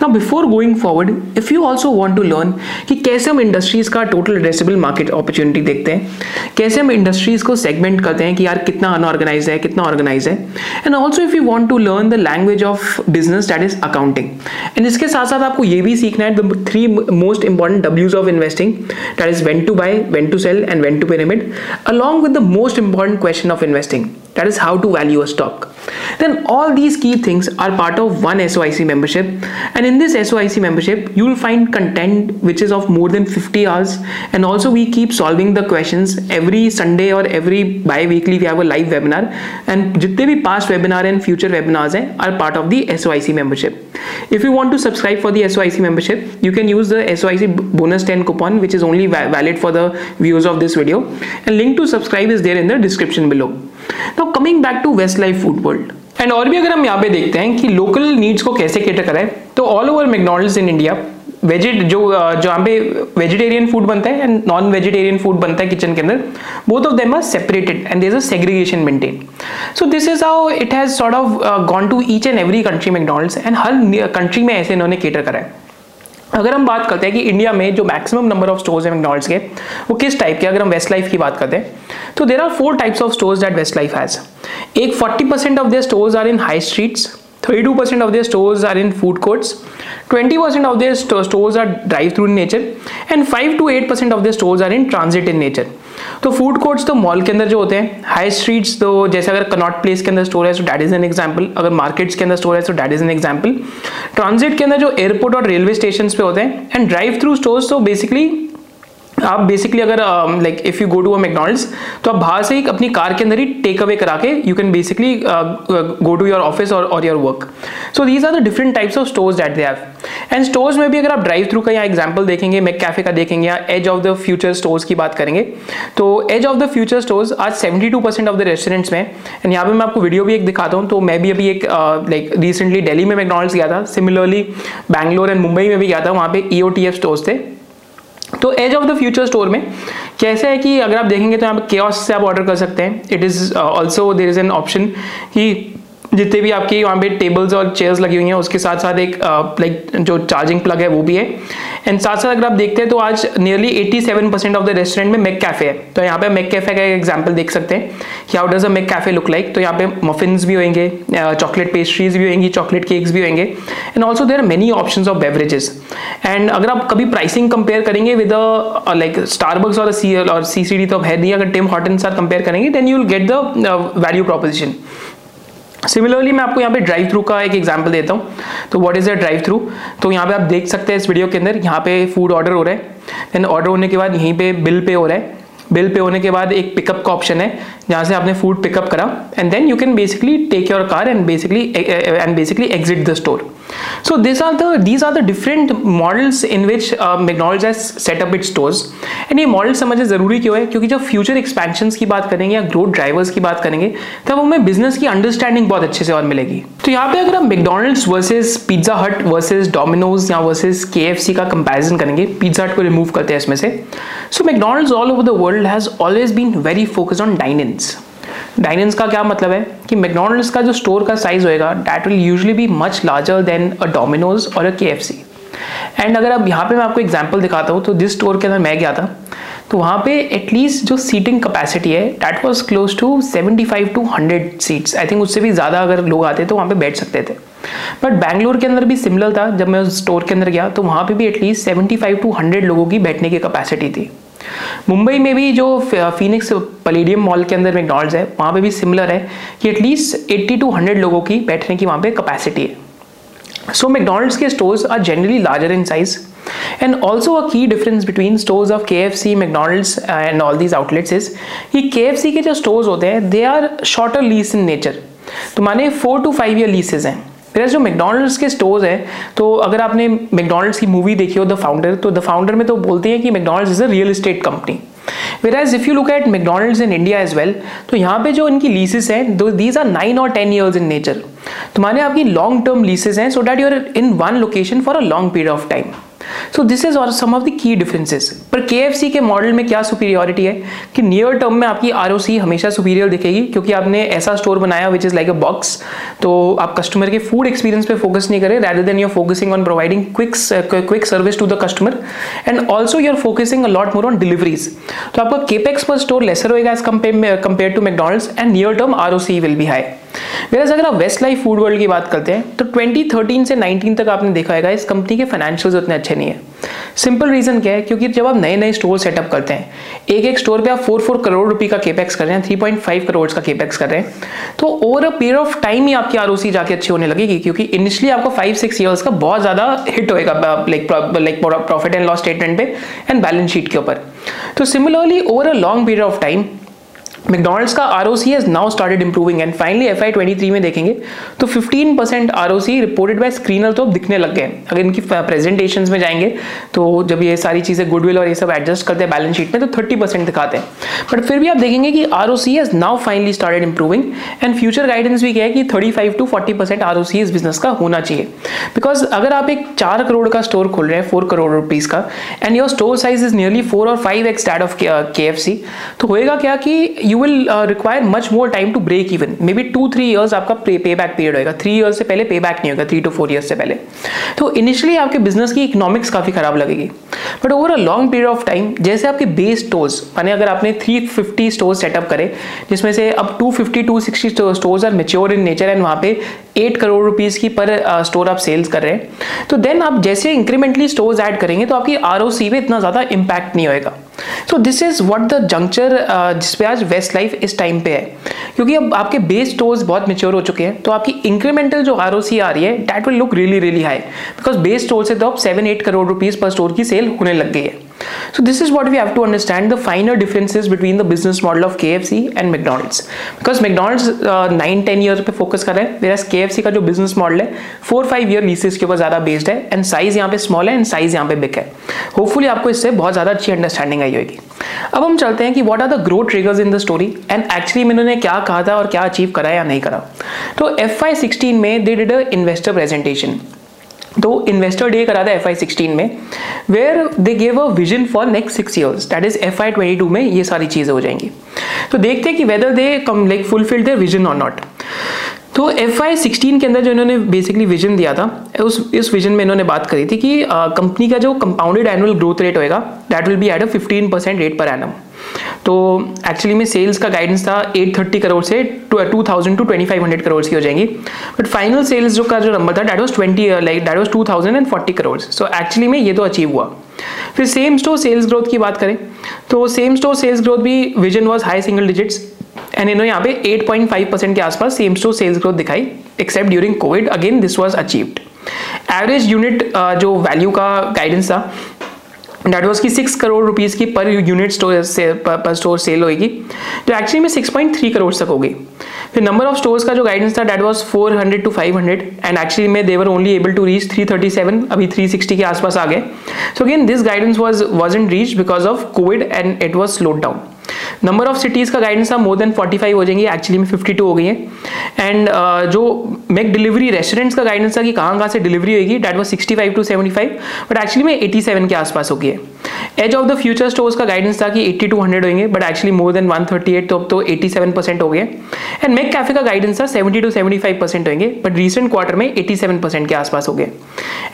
Now before going forward if you also want to learn कि कैसे हम इंडस्ट्रीज का टोटल एड्रेसेबल मार्केट अपॉर्चुनिटी देखते हैं, कैसे हम इंडस्ट्रीज को सेगमेंट करते हैं कि यार कितना अनऑर्गेनाइज है कितना ऑर्गेनाइज है, and also if you want to learn the language of business that is accounting. And इसके साथ साथ आपको ये भी सीखना है the 3 most important W's of investing, that is when to buy, when to sell and when to pyramid, along with the most important question of investing, that is how to value a stock. Then all these key things are part of one SOIC membership, and in this SOIC membership you will find content which is of more than 50 hours, and also we keep solving the questions every Sunday or every bi-weekly we have a live webinar, and jitne bhi past webinar and future webinars hain are part of the SOIC membership. If you want to subscribe for the SOIC membership you can use the SOIC bonus 10 coupon which is only valid for the viewers of this video, and link to subscribe is there in the description below. Now coming back to Westlife Food World, and और भी अगर हम यहाँ पे देखते हैं कि local needs को कैसे कैटर कराएं, तो all over McDonald's in India जो यहाँ पे वेजिटेरियन फूड बनता है एंड नॉन वेजिटेरियन फूड बनता है किचन के अंदर, both of them are separated and there is a segregation maintain. So this is how it has sort of gone to each and every country McDonald's, and हर country में ऐसे इन्होंने cater कराया. अगर हम बात करते हैं कि इंडिया में जो मैक्सिमम नंबर ऑफ स्टोर्स हैं मैकडोनल्ड्स के वो किस टाइप के, अगर हम वेस्ट लाइफ की बात करते हैं तो there are 4 types of stores that Westlife has. एक 40% of their stores are in high streets, 32% of their stores are in food courts, 20% of their stores are drive-through in nature, and 5 to 8% of their stores are in transit in nature. तो food courts तो mall के अंदर जो होते हैं, high streets तो जैसे अगर कनॉट प्लेस के अंदर स्टोर है तो दैट इज एन एग्जांपल, अगर मार्केट्स के अंदर स्टोर है तो that is an example. Transit के अंदर जो एयरपोर्ट और रेलवे स्टेशन पे होते हैं, एंड ड्राइव थ्रू स्टोर्स तो बेसिकली अगर like if you go to a McDonald's तो आप बाहर से ही अपनी कार के अंदर ही टेक अवे करा के you can basically go to your office और your work. So these are the different types of stores that they have. And stores में भी अगर आप ड्राइव थ्रू का यहाँ एग्जाम्पल देखेंगे, मैक कैफे का देखेंगे या age of the future stores की बात करेंगे, तो age of the future stores आज 72% ऑफ द रेस्टोरेंट्स में, एंड यहाँ पे मैं आपको वीडियो भी एक दिखाता हूँ. तो मैं भी अभी एक लाइक रिसेंटली दिल्ली में मैकडोनल्ड्स गया था, सिमिलरली बैंगलोर एंड मुंबई में भी गया था, वहाँ पे EOTF स्टोर्स थे. तो age of the future store में कैसे है कि अगर आप देखेंगे तो यहाँ पे केओस से आप ऑर्डर कर सकते हैं. It is also there is an option कि जितने भी आपके वहाँ पे टेबल्स और चेयर्स लगी हुई हैं उसके साथ साथ एक लाइक जो चार्जिंग प्लग है वो भी है. एंड साथ साथ अगर आप देखते हैं तो आज नियरली 87% ऑफ द रेस्टोरेंट में मैक कैफे है. तो यहाँ पे मैक कैफे का एक एग्जाम्पल देख सकते हैं कि how does a McCafe look like. तो यहाँ पे मफिन्स भी होंगे, चॉकलेट पेस्ट्रीज भी होंगी, चॉकलेट केक्स भी होंगे, and also there are many option of beverages. And अगर आप कभी प्राइसिंग कंपेयर करेंगे विद लाइक स्टारबक्स और CCD तो है नहीं, अगर टिम हॉर्टन साथ कंपेयर करेंगे then you will get the value proposition. Similarly मैं आपको यहाँ पे ड्राइव थ्रू का एक एग्जांपल देता हूँ. तो what is a drive through, तो यहाँ पे आप देख सकते हैं इस वीडियो के अंदर यहाँ पे फूड ऑर्डर हो रहा है, देन ऑर्डर होने के बाद यहीं पे बिल पे हो रहा है. बिल पे होने के बाद एक पिकअप का ऑप्शन है जहाँ से आपने फूड पिकअप करा, and then you can basically take your car and basically exit the store. So these are the different models in which McDonald's has set up its stores. And ये model समझना जरूरी क्यों है, क्योंकि जब future expansions की बात करेंगे या ग्रोथ ड्राइवर्स की बात करेंगे तब हमें बिजनेस की अंडरस्टैंडिंग बहुत अच्छे से और मिलेगी. तो यहाँ पे अगर हम McDonald's versus Pizza versus Domino's या वर्सेज KFC का कंपेरिजन करेंगे, पिज्जा हट को रिमूव करते हैं इसमें से. So McDonald's all over the world has always been very focused on डाइन-इन्स. डाइन-इन्स का क्या मतलब है कि मैकडोनल्ड्स का जो स्टोर का साइज होएगा that will usually be much larger than a Domino's और अ KFC. एंड अगर अब यहाँ पे मैं आपको एग्जांपल दिखाता हूँ, तो जिस स्टोर के अंदर मैं गया था तो वहाँ पे एटलीस्ट जो सीटिंग कैपेसिटी है that was close to 75 to 100 seats. I think उससे भी ज़्यादा अगर लोग आते तो वहाँ पे बैठ सकते थे. बट बैंगलोर के अंदर भी सिमिलर था, जब मैं उस स्टोर के अंदर गया तो वहाँ पे भी एटलीस्ट 75 to 100 लोगों की बैठने की कैपेसिटी थी. मुंबई में भी जो फीनिक्स पैलेडियम मॉल के अंदर मैकडोनल्ड्स है वहाँ पे भी सिमिलर है कि एटलीस्ट 80 टू 100 लोगों की बैठने की वहाँ पे कैपेसिटी है. सो मैकडोनल्ड्स के stores are generally larger in size. And also a key difference between stores of KFC, McDonald's and all these outlets is कि KFC के जो स्टोर्स होते हैं they are shorter lease in nature, तो माने 4 to 5 year लीसेज हैं. जो McDonald's के स्टोर्स हैं, तो अगर आपने मैकडोनल्ड्स की मूवी देखी हो द फाउंडर, तो द फाउंडर में तो बोलते हैं कि McDonald's is a real estate company. Whereas if you look at McDonald's in India as well, तो यहाँ पे जो इनकी leases हैं these are 9 or 10 years in nature. तो माने आपकी long term leases हैं so that you are in one location for a long period of time. So this is और some of the key differences. पर KFC के model में क्या superiority है कि near term में आपकी ROC हमेशा superior दिखेगी, क्योंकि आपने ऐसा स्टोर बनाया which is like a box, तो आप कस्टमर के फूड एक्सपीरियंस पे फोकस नहीं करें rather than you're focusing on providing quick service to the customer, and also you're focusing a lot more on deliveries. तो आपका केपेक्स पर स्टोर लेसर होएगा as compare to McDonald's and near term ROC will be high. Whereas अगर आप waste life food world की बात करते हैं तो 2013 से 19 तक आपने देखा होगा इस कंपनी के फाइनेंशियल्स उतने अच्छे नहीं है. सिंपल रीजन क्या है, क्योंकि जब आप नए नए स्टोर सेटअप करते हैं एक स्टोर पे आप 4 करोड़ रुपए का केपेक्स कर रहे हैं, 3.5 करोड़ का केपेक्स कर रहे हैं, तो over a period of time ही आपकी ROC जाके अच्छी होने लगेगी, क्योंकि इनिशियली आपको 5-6 years का बहुत ज्यादा हिट होगा like profit and loss statement पे एंड बैलेंस शीट के ऊपर. तो similarly over a long period of time McDonald's का ROC has now started improving and finally FY23 में देखेंगे तो 15% ROC रिपोर्टेड बाय स्क्रीनर तो अब दिखने लग गए। अगर इनकी प्रेजेंटेशंस में जाएंगे तो जब ये सारी चीज़ें गुडविल और ये सब एडजस्ट करते हैं बैलेंस शीट में तो 30% दिखाते हैं, बट फिर भी आप देखेंगे कि ROC has now finally started improving and future guidance भी क्या है कि 35 to 40% ROC इस बिजनेस का होना चाहिए। बिकॉज अगर आप एक 4 करोड़ का स्टोर खोल रहे हैं 4 करोड़ रुपीज़ का and your store size is nearly 4 or 5x that of KFC, तो होएगा क्या कि You will require much more time to break even. Maybe 2-3 years आपका payback period होगा। 3 years से पहले payback नहीं होगा, 3 to 4 years से पहले। तो initially आपके business की economics काफ़ी ख़राब लगेगी, but over a long period of time जैसे आपके base stores, माने अगर आपने 350 stores setup करे जिसमें से अब 250-260 stores are mature in nature and वहाँ पे 8 करोड़ रुपीज़ की पर स्टोर आप सेल्स कर रहे हैं, तो देन आप जैसे इंक्रीमेंटली स्टोर्स ऐड करेंगे तो आपकी ROC में इतना ज़्यादा इम्पैक्ट नहीं होएगा। So this is what the juncture जिस पे आज वेस्ट लाइफ इस टाइम पे है, क्योंकि अब आपके बेस स्टोर्स बहुत मेच्योर हो चुके हैं तो आपकी इंक्रीमेंटल जो ROC आ रही है that will look really really high because base store से तो अब 7-8 करोड़ रुपीज़ पर स्टोर की सेल होने लग गई है। So this is what we have to understand, the finer differences between the business model of KFC and McDonald's, because McDonald's 9-10 years पे फोकस कर रहे हैं, whereas KFC का जो बिजनेस मॉडल है 4-5 year leases के ऊपर ज़्यादा बेस्ड है एंड साइज यहाँ पे स्मॉल है एंड साइज यहाँ पे बिग है। होपफुली आपको इससे बहुत ज़्यादा अच्छी अंडरस्टैंडिंग आई होगी। अब हम चलते हैं कि what are the growth triggers in the story and actually इन्होंने क्या कहा था और क्या अचीव करा या नहीं करा। तो FY16 में they did a investor presentation, तो इन्वेस्टर डे करा था FY16 में where they gave a vision for next 6 years that is FY22 में ये सारी चीज़ें हो जाएंगी। तो देखते हैं कि whether they come like fulfil their vision और नॉट। तो FY16 के अंदर जो इन्होंने बेसिकली विजन दिया था उस विजन में इन्होंने बात करी थी कि कंपनी का जो कंपाउंडेड एनुअल ग्रोथ रेट होएगा that will be at a 15% rate per annum. तो एक्चुअली में सेल्स का गाइडेंस था 830 करोड़ से 2000 to 2500 करोड़ की हो जाएंगी, बट फाइनल सेल्स जो का जो नंबर था that was 2040 crore. So actually में ये तो अचीव हुआ। फिर सेम स्टोर सेल्स ग्रोथ की बात करें तो सेम स्टोर सेल्स ग्रोथ भी vision was high single digits and इन्होंने यहाँ पे 8.5% के आसपास सेम स्टोर सेल्स ग्रोथ दिखाई except during Covid, again this was achieved. Average unit जो वैल्यू का गाइडेंस था दैट वाज की 6 करोड़ रुपीज़ की पर यूनिट स्टोर सेल होगी तो एक्चुअली में 6.3 करोड़ तक होगी। फिर नंबर ऑफ स्टोर्स का जो गाइडेंस था that was 400 to 500 and actually में they were only able to reach 337, अभी 360 के आसपास आ गए। So again this guidance wasn't reach because of Covid and it was slowed down. Number of cities का गाइडेंस था मोर देन 45 हो जाएंगी, एक्चुअली में 52 हो गई है। एंड जो मैक डिलीवरी रेस्टोरेंट्स का गाइडेंस था कि कहाँ कहाँ से डिलीवरी होगी that was 65 to 75, but actually में 87 के आसपास हो गई है। As of the future stores का गाइडेंस था कि 80 to 100 होंगे बट एक्चुअली मोर देन 138, तो अब तो 87% हो गए। एंड मैक कैफे का गाइडेंस था 70 to 75% होंगे बट रिसेंट क्वार्टर में 87% के आसपास हो गए।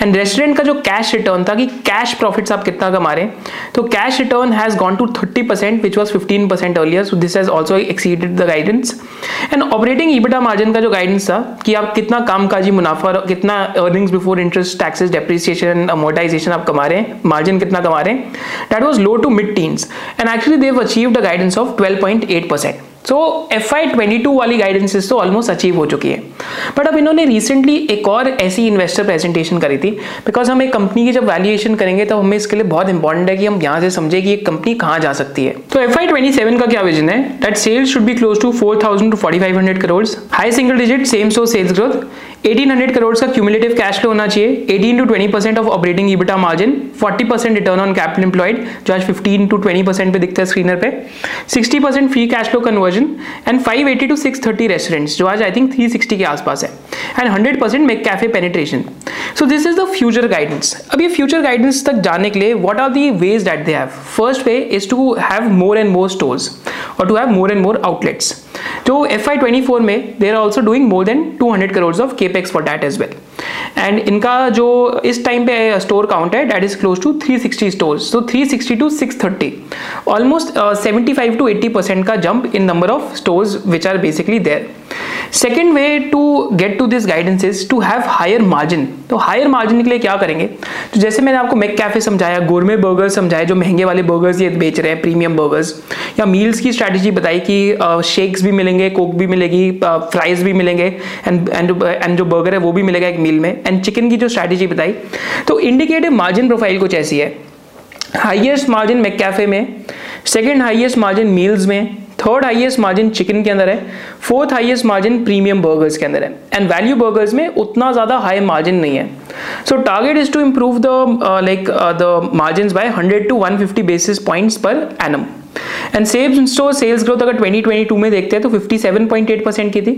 एंड रेस्टोरेंट का जो कैश रिटर्न था कि कैश प्रॉफिट्स आप कितना कमा रहे हैं तो cash return has gone to 30% which was 15% earlier, so this has also exceeded the guidance. And operating EBITDA margin का जो guidance था कि आप कितना कामकाजी मुनाफा और कितना earnings before interest, taxes, depreciation, amortization आप कमा रहे हैं, margin कितना कमा रहे हैं, that was low to mid teens. And actually they've achieved a guidance of 12.8%. So FY22 वाली guidances तो almost achieve हो चुकी है, but अब इन्होंने recently एक और ऐसी investor presentation करी थी because हम एक कंपनी की जब valuation करेंगे तो हमें इसके लिए बहुत important है कि हम यहाँ से समझे कि एक कंपनी कहाँ जा सकती है। तो FY27 का क्या विजन है that sales should be close to 4000 to 4500 crore, high single digit same store sales growth, 1800 crore का cumulative cash flow होना चाहिए, 18 to 20% of operating EBITDA margin, 40% return on capital employed जो आज 15 to 20% पे दिखता है स्क्रीनर पे, 60% free cash flow conversion and 580 to 630 restaurants जो आज आई थिंक 360 के आसपास है and 100% McCafe penetration. So this is the future guidance. अब ये फ्यूचर गाइडेंस तक जाने के लिए what are the ways that they have. First way is to have more and more stores और to have more and more outlets. तो FY24 में they are also doing more than 200 crore of capex for that as well and इनका जो इस time पे store count है that is close to 360 stores. तो 360 to 630 almost 75 to 80% का jump in number of stores which are basically there. Second way to get to this guidance is to have higher margin. तो higher margin के लिए क्या करेंगे तो जैसे मैंने आपको मैक कैफे समझाया, गोरमे बर्गर्स समझाए जो महंगे वाले बर्गर्स ये बेच रहे हैं प्रीमियम बर्गर्स, या मील्स की स्ट्रैटेजी बताई कि शेक्स भी मिलेंगे, कोक भी मिलेगी, फ्राइज भी मिलेंगे एंड जो बर्गर है वो भी मिलेगा एक मील में, एंड चिकन की जो स्ट्रैटेजी बताई। तो इंडिकेटिव मार्जिन प्रोफाइल कुछ ऐसी है, हाइएस्ट मार्जिन मैक कैफे में, सेकेंड हाइएस्ट मार्जिन मील्स में, थर्ड हाईएस्ट मार्जिन चिकन के अंदर है, fourth highest margin premium burgers के अंदर है, एंड वैल्यू बर्गर्स में उतना ज़्यादा हाई मार्जिन नहीं है. So target is to improve the margin by 100 to 150 basis points per annum. And same store sales growth अगर 2022 में देखते हैं तो 57.8% की थी,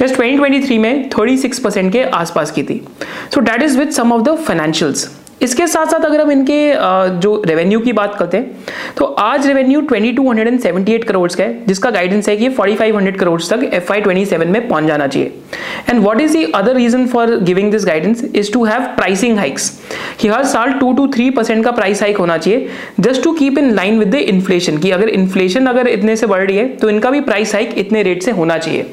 वैसे 2023 में 36% के आसपास की थी. So that is with some of the financials. इसके साथ साथ अगर हम इनके जो रेवेन्यू की बात करते हैं तो आज रेवेन्यू 2278 करोड़ का है, जिसका गाइडेंस है कि 4500 करोड़ तक FY27 में पहुंच जाना चाहिए. And what is the other reason for giving this guidance is to have pricing hikes, कि हर साल 2 to 3% का प्राइस हाइक होना चाहिए, just to keep in line with the inflation, की अगर इन्फ्लेशन अगर इतने से बढ़ रही है तो इनका भी प्राइस हाइक इतने रेट से होना चाहिए.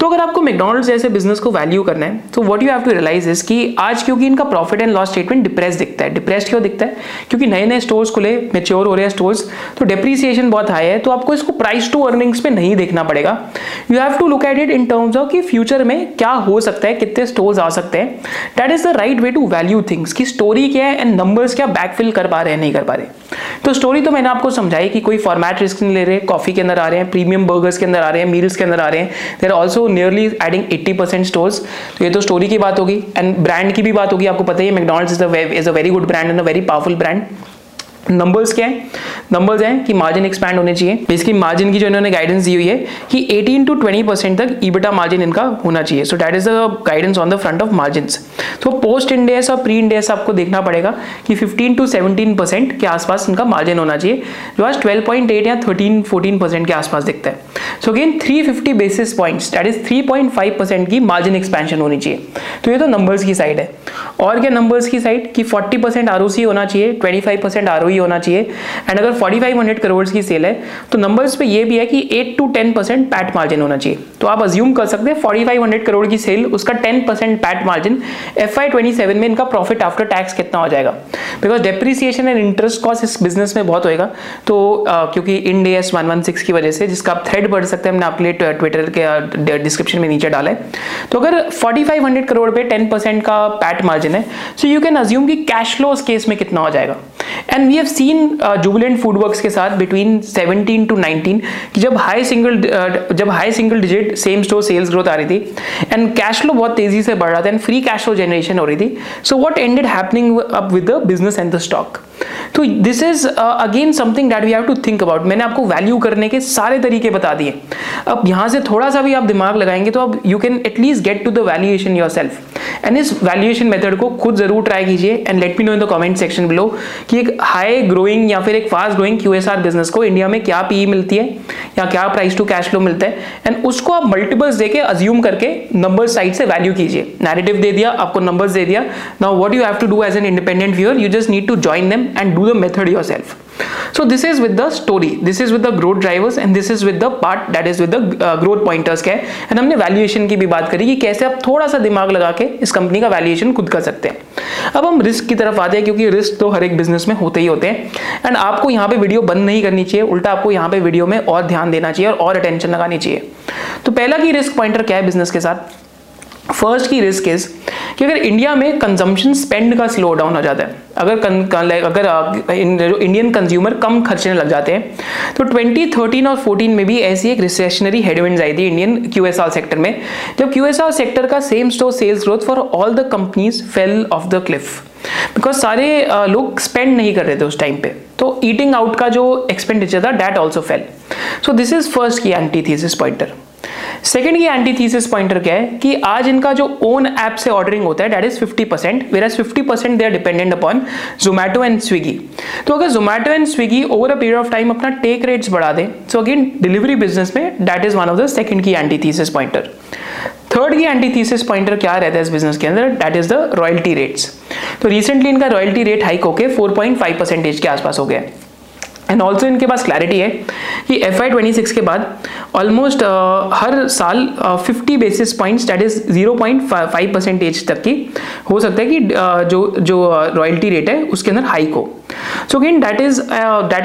तो अगर आपको मैकडोनल्ड्स जैसे बिजनेस को वैल्यू करना है तो what you have to realise is कि आज क्योंकि इनका profit and loss statement depressed दिखता है. डिप्रेस्ड क्यों दिखता है? क्योंकि नए नए स्टोर्स खुले, मैच्योर हो रहे हैं स्टोर्स, तो डेप्रिसिएशन बहुत हाई है. तो आपको इसको प्राइस टू अर्निंग्स पे नहीं देखना पड़ेगा. You have to look at it in terms of कि फ्यूचर में क्या हो सकता है, कितने स्टोर्स आ सकते हैं. That is the right way to value things, कि स्टोरी क्या है एंड नंबर्स क्या बैकफिल कर पा रहे हैं, नहीं कर पा रहे. तो स्टोरी तो मैंने आपको समझाई कि कोई फॉर्मेट रिस्क नहीं ले रहे, कॉफी के अंदर आ रहे हैं, प्रीमियम बर्गर्स के अंदर आ रहे हैं, मील्स के अंदर आ रहे हैं, देर ऑल्सो नियरली एडिंग 80% स्टोर्स. तो ये तो स्टोरी की बात होगी एंड ब्रांड की भी बात होगी. आपको पता ही McDonald's is a very good brand and a very powerful brand. Numbers क्या है? नंबर्स हैं कि मार्जिन एक्सपैंड होने चाहिए. बेसिकली मार्जिन की जो इन्होंने गाइडेंस दी हुई है कि 18 to 20% तक ईबिटा मार्जिन इनका होना चाहिए. So that is the guidance on the front of margins. तो पोस्ट इंडेस और प्री इंडेस आपको देखना पड़ेगा कि 15 to 17% के आसपास इनका मार्जिन होना चाहिए, जो आज 12.8 या 13-14% के आसपास दिखता है. So again 350 basis points, that is 3.5% की मार्जिन एक्सपेंशन होनी चाहिए. तो ये तो नंबर्स की साइड है. और क्या नंबर्स की साइड कि 40% ROC होना चाहिए, 25% ROE होना चाहिए, एंड अगर 4500 करोड़ की सेल है तो नंबर्स पे ये भी है कि 8 to 10% पैट मार्जिन होना चाहिए. तो आप अज्यूम कर सकते हैं 4500 करोड़ की सेल, उसका 10% पैट मार्जिन, FY27 में इनका प्रॉफिट आफ्टर टैक्स कितना हो जाएगा? Because depreciation and interest cost इस बिजनेस में बहुत होएगा. तो क्योंकि इंड एएस 116 की वजह से, जिसका आप थ्रेड पढ़ सकते हैं, हमने आपके लिए ट्विटर के डिस्क्रिप्शन में नीचे डाला है. तो अगर 4500 करोड़ पे 10% का पैट मार्जिन है, सो यू कैन अज्यूम कि कैश फ्लो उस केस में कितना हो जाएगा. And we have seen Jubilant FoodWorks के साथ बिटवीन 17 to 19 कि जब high single digit same store sales growth आ रही थी एंड कैश फ्लो बहुत तेजी से बढ़ रहा था and free cash flow generation हो रही थी. So what ended happening up with the business and the stock? तो this is again something that we have to think about. मैंने आपको वैल्यू करने के सारे तरीके बता दिए. अब यहाँ से थोड़ा सा भी आप दिमाग लगाएंगे तो अब you can at least get to the valuation yourself. And इस वैल्यूएशन मेथड को खुद जरूर ट्राई कीजिए and let me know in the comment section below कि एक हाई ग्रोइंग या फिर एक फास्ट ग्रोइंग QSR बिजनेस को इंडिया में क्या पीई मिलती है या क्या प्राइस टू कैश फ्लो मिलता है, एंड उसको आप मल्टीपल्स देके अज्यूम करके नंबर साइड से वैल्यू कीजिए. नैरेटिव दे दिया, आपको नंबर्स दे दिया. Now what you have to do as an independent viewer, you just need to join them and do the method yourself. So this is with the story, this is with the growth drivers, and this is with the part that is with the growth pointers के. And हमने valuation की भी बात करी कि कैसे आप थोड़ा सा दिमाग लगा के इस कंपनी का valuation खुद कर सकते हैं. अब हम रिस्क की तरफ आते हैं, क्योंकि रिस्क तो हर एक बिजनेस में होते ही होते हैं. एंड आपको यहाँ पे वीडियो बंद नहीं करनी चाहिए, उल्टा आपको यहाँ पे वीडियो में और ध्यान देना चाहिए और अटेंशन लगानी चाहिए. तो पहला की रिस्क पॉइंटर क्या है बिजनेस के साथ? फर्स्ट की रिस्क इज कि अगर इंडिया में कंजम्पशन स्पेंड का स्लो डाउन हो जाता है, अगर इंडियन कंज्यूमर कम खर्चने लग जाते हैं, तो 2013 और 14 में भी ऐसी एक रिसेशनरी हेडविंड्स आई थी इंडियन QSR सेक्टर में, जब QSR सेक्टर का same store sales growth for all the companies fell off the cliff, because सारे लोग स्पेंड नहीं कर रहे थे उस टाइम पे. तो ईटिंग आउट का जो एक्सपेंडिचर था that also fell. So this is first की एंटीथीसिस पॉइंटर. सेकेंड की एंटीथीसिस पॉइंटर क्या है कि आज इनका जो ओन ऐप से ऑर्डरिंग होता है that is 50%, versus 50% they are dependent upon Zomato and Swiggy. तो अगर Zomato and Swiggy over a period of time अपना टेक रेट्स बढ़ा दे, सो अगेन डिलीवरी बिजनेस में that is one of the second की एंटीथीसिस पॉइंटर. थर्ड की एंटीथीसिस पॉइंटर क्या रहता है इस बिजनेस के अंदर? That is the royalty rates. तो रिसेंटली इनका रॉयल्टी रेट हाइक होकर 4.5% के आसपास हो गया है. एंड ऑल्सो इनके पास क्लैरिटी है कि FY26 के बाद ऑलमोस्ट हर साल 50 बेसिस पॉइंट्स, दैट इज 0.5% तक की हो सकता है कि जो रॉयल्टी रेट है उसके अंदर हाइक हो. So again that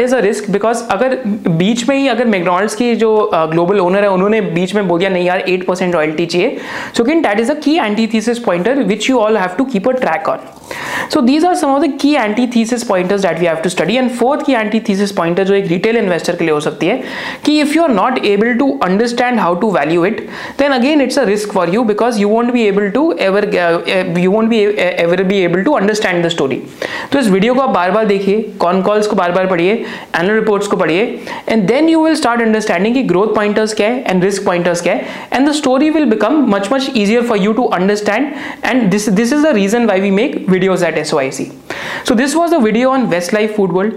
is a risk, because अगर बीच में ही अगर मैकडोनल्ड्स की जो ग्लोबल ओनर है उन्होंने बीच में बोल दिया नहीं यार 8% रॉयल्टी चाहिए. So again that is a key antithesis pointer which you all have to keep a track on. So these are some of the key antithesis pointers that we have to study. And fourth key antithesis pointer जो एक retail investor के लिए हो सकती है कि if you are not able to understand how to value it, then again it's a risk for you because you won't be able to ever be able to understand the story. तो इस video को आप बार-बार देखिए, con calls को बार-बार पढ़िए, annual reports को पढ़िए, and then you will start understanding कि growth pointers क्या है and risk pointers क्या है, and the story will become much easier for you to understand. And this is the reason why we make videos at SOIC. So this was the video on Westlife Food World.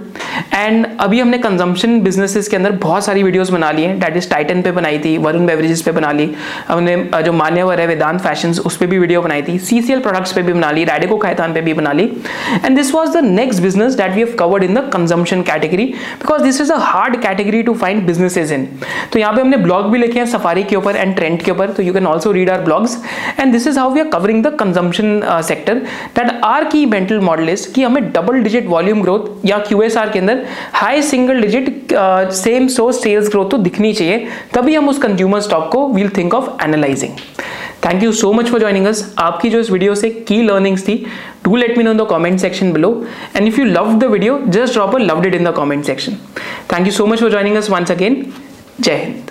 And अभी हमने consumption businesses के अंदर बहुत सारी videos बना ली हैं. That is Titan पे बनाई थी, Varun Beverages पे बना ली, हमने जो मान्यवर है वेदांत Fashions उस पे भी video बनाई थी, CCL Products पे भी बना ली, Radico Khaitan पे भी बना ली. And this was the next business that we have covered in the consumption category because this is a hard category to find businesses in. तो यहाँ पे हमने blog भी लिखे हैं सफारी के ऊपर and trend के ऊपर. तो you can also read our blogs. And this is how we are covering the consumption sector. That our key mental model is कि हमें double digit volume growth या QSR के अंदर high single digit same source sales growth तो दिखनी चाहिए, तभी हम उस consumer stock को we'll think of analyzing. Thank you so much for joining us. आपकी जो इस वीडियो से key learnings थी, do let me know in the comment section below. And if you loved the video, just drop a loved it in the comment section. Thank you so much for joining us once again. जय हिंद.